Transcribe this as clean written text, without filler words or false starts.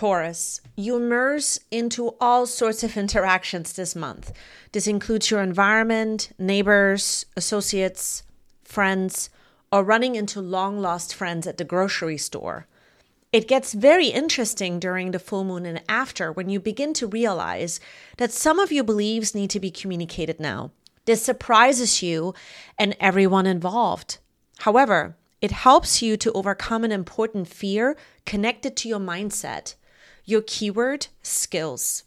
Taurus, you immerse into all sorts of interactions this month. This includes your environment, neighbors, associates, friends, or running into long-lost friends at the grocery store. It gets very interesting during the full moon and after when you begin to realize that some of your beliefs need to be communicated now. This surprises you and everyone involved. However, it helps you to overcome an important fear connected to your mindset, your keyword skills.